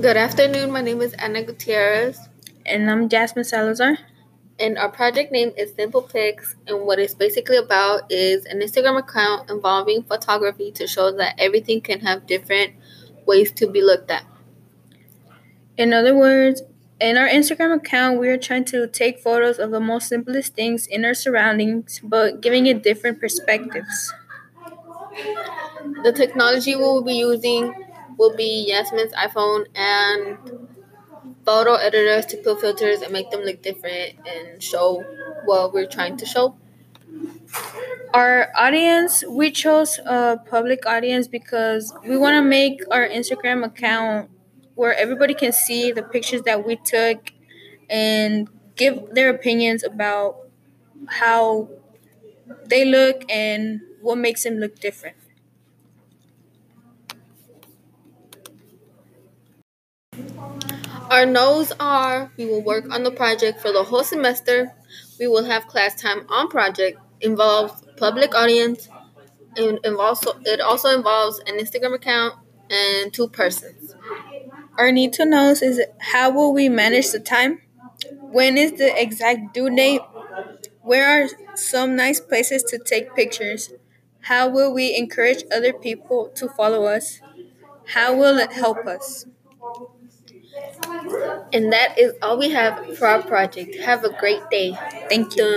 Good afternoon. My name is Ana Gutierrez. And I'm Yasmin Salazar. And our project name is Simple Pics. And what it's basically about is an Instagram account involving photography to show that everything can have different ways to be looked at. In other words, in our Instagram account, we are trying to take photos of the most simplest things in our surroundings, but giving it different perspectives. The technology we'll be using will be Yasmin's iPhone and photo editors to put filters and make them look different and show what we're trying to show. Our audience, we chose a public audience because we want to make our Instagram account where everybody can see the pictures that we took and give their opinions about how they look and what makes them look different. Our no's are, we will work on the project for the whole semester, we will have class time on project, involves public audience, and it also involves an Instagram account and 2 persons. Our need to knows is how will we manage the time, when is the exact due date, where are some nice places to take pictures, how will we encourage other people to follow us, how will it help us. And that is all we have for our project. Have a great day. Thank you.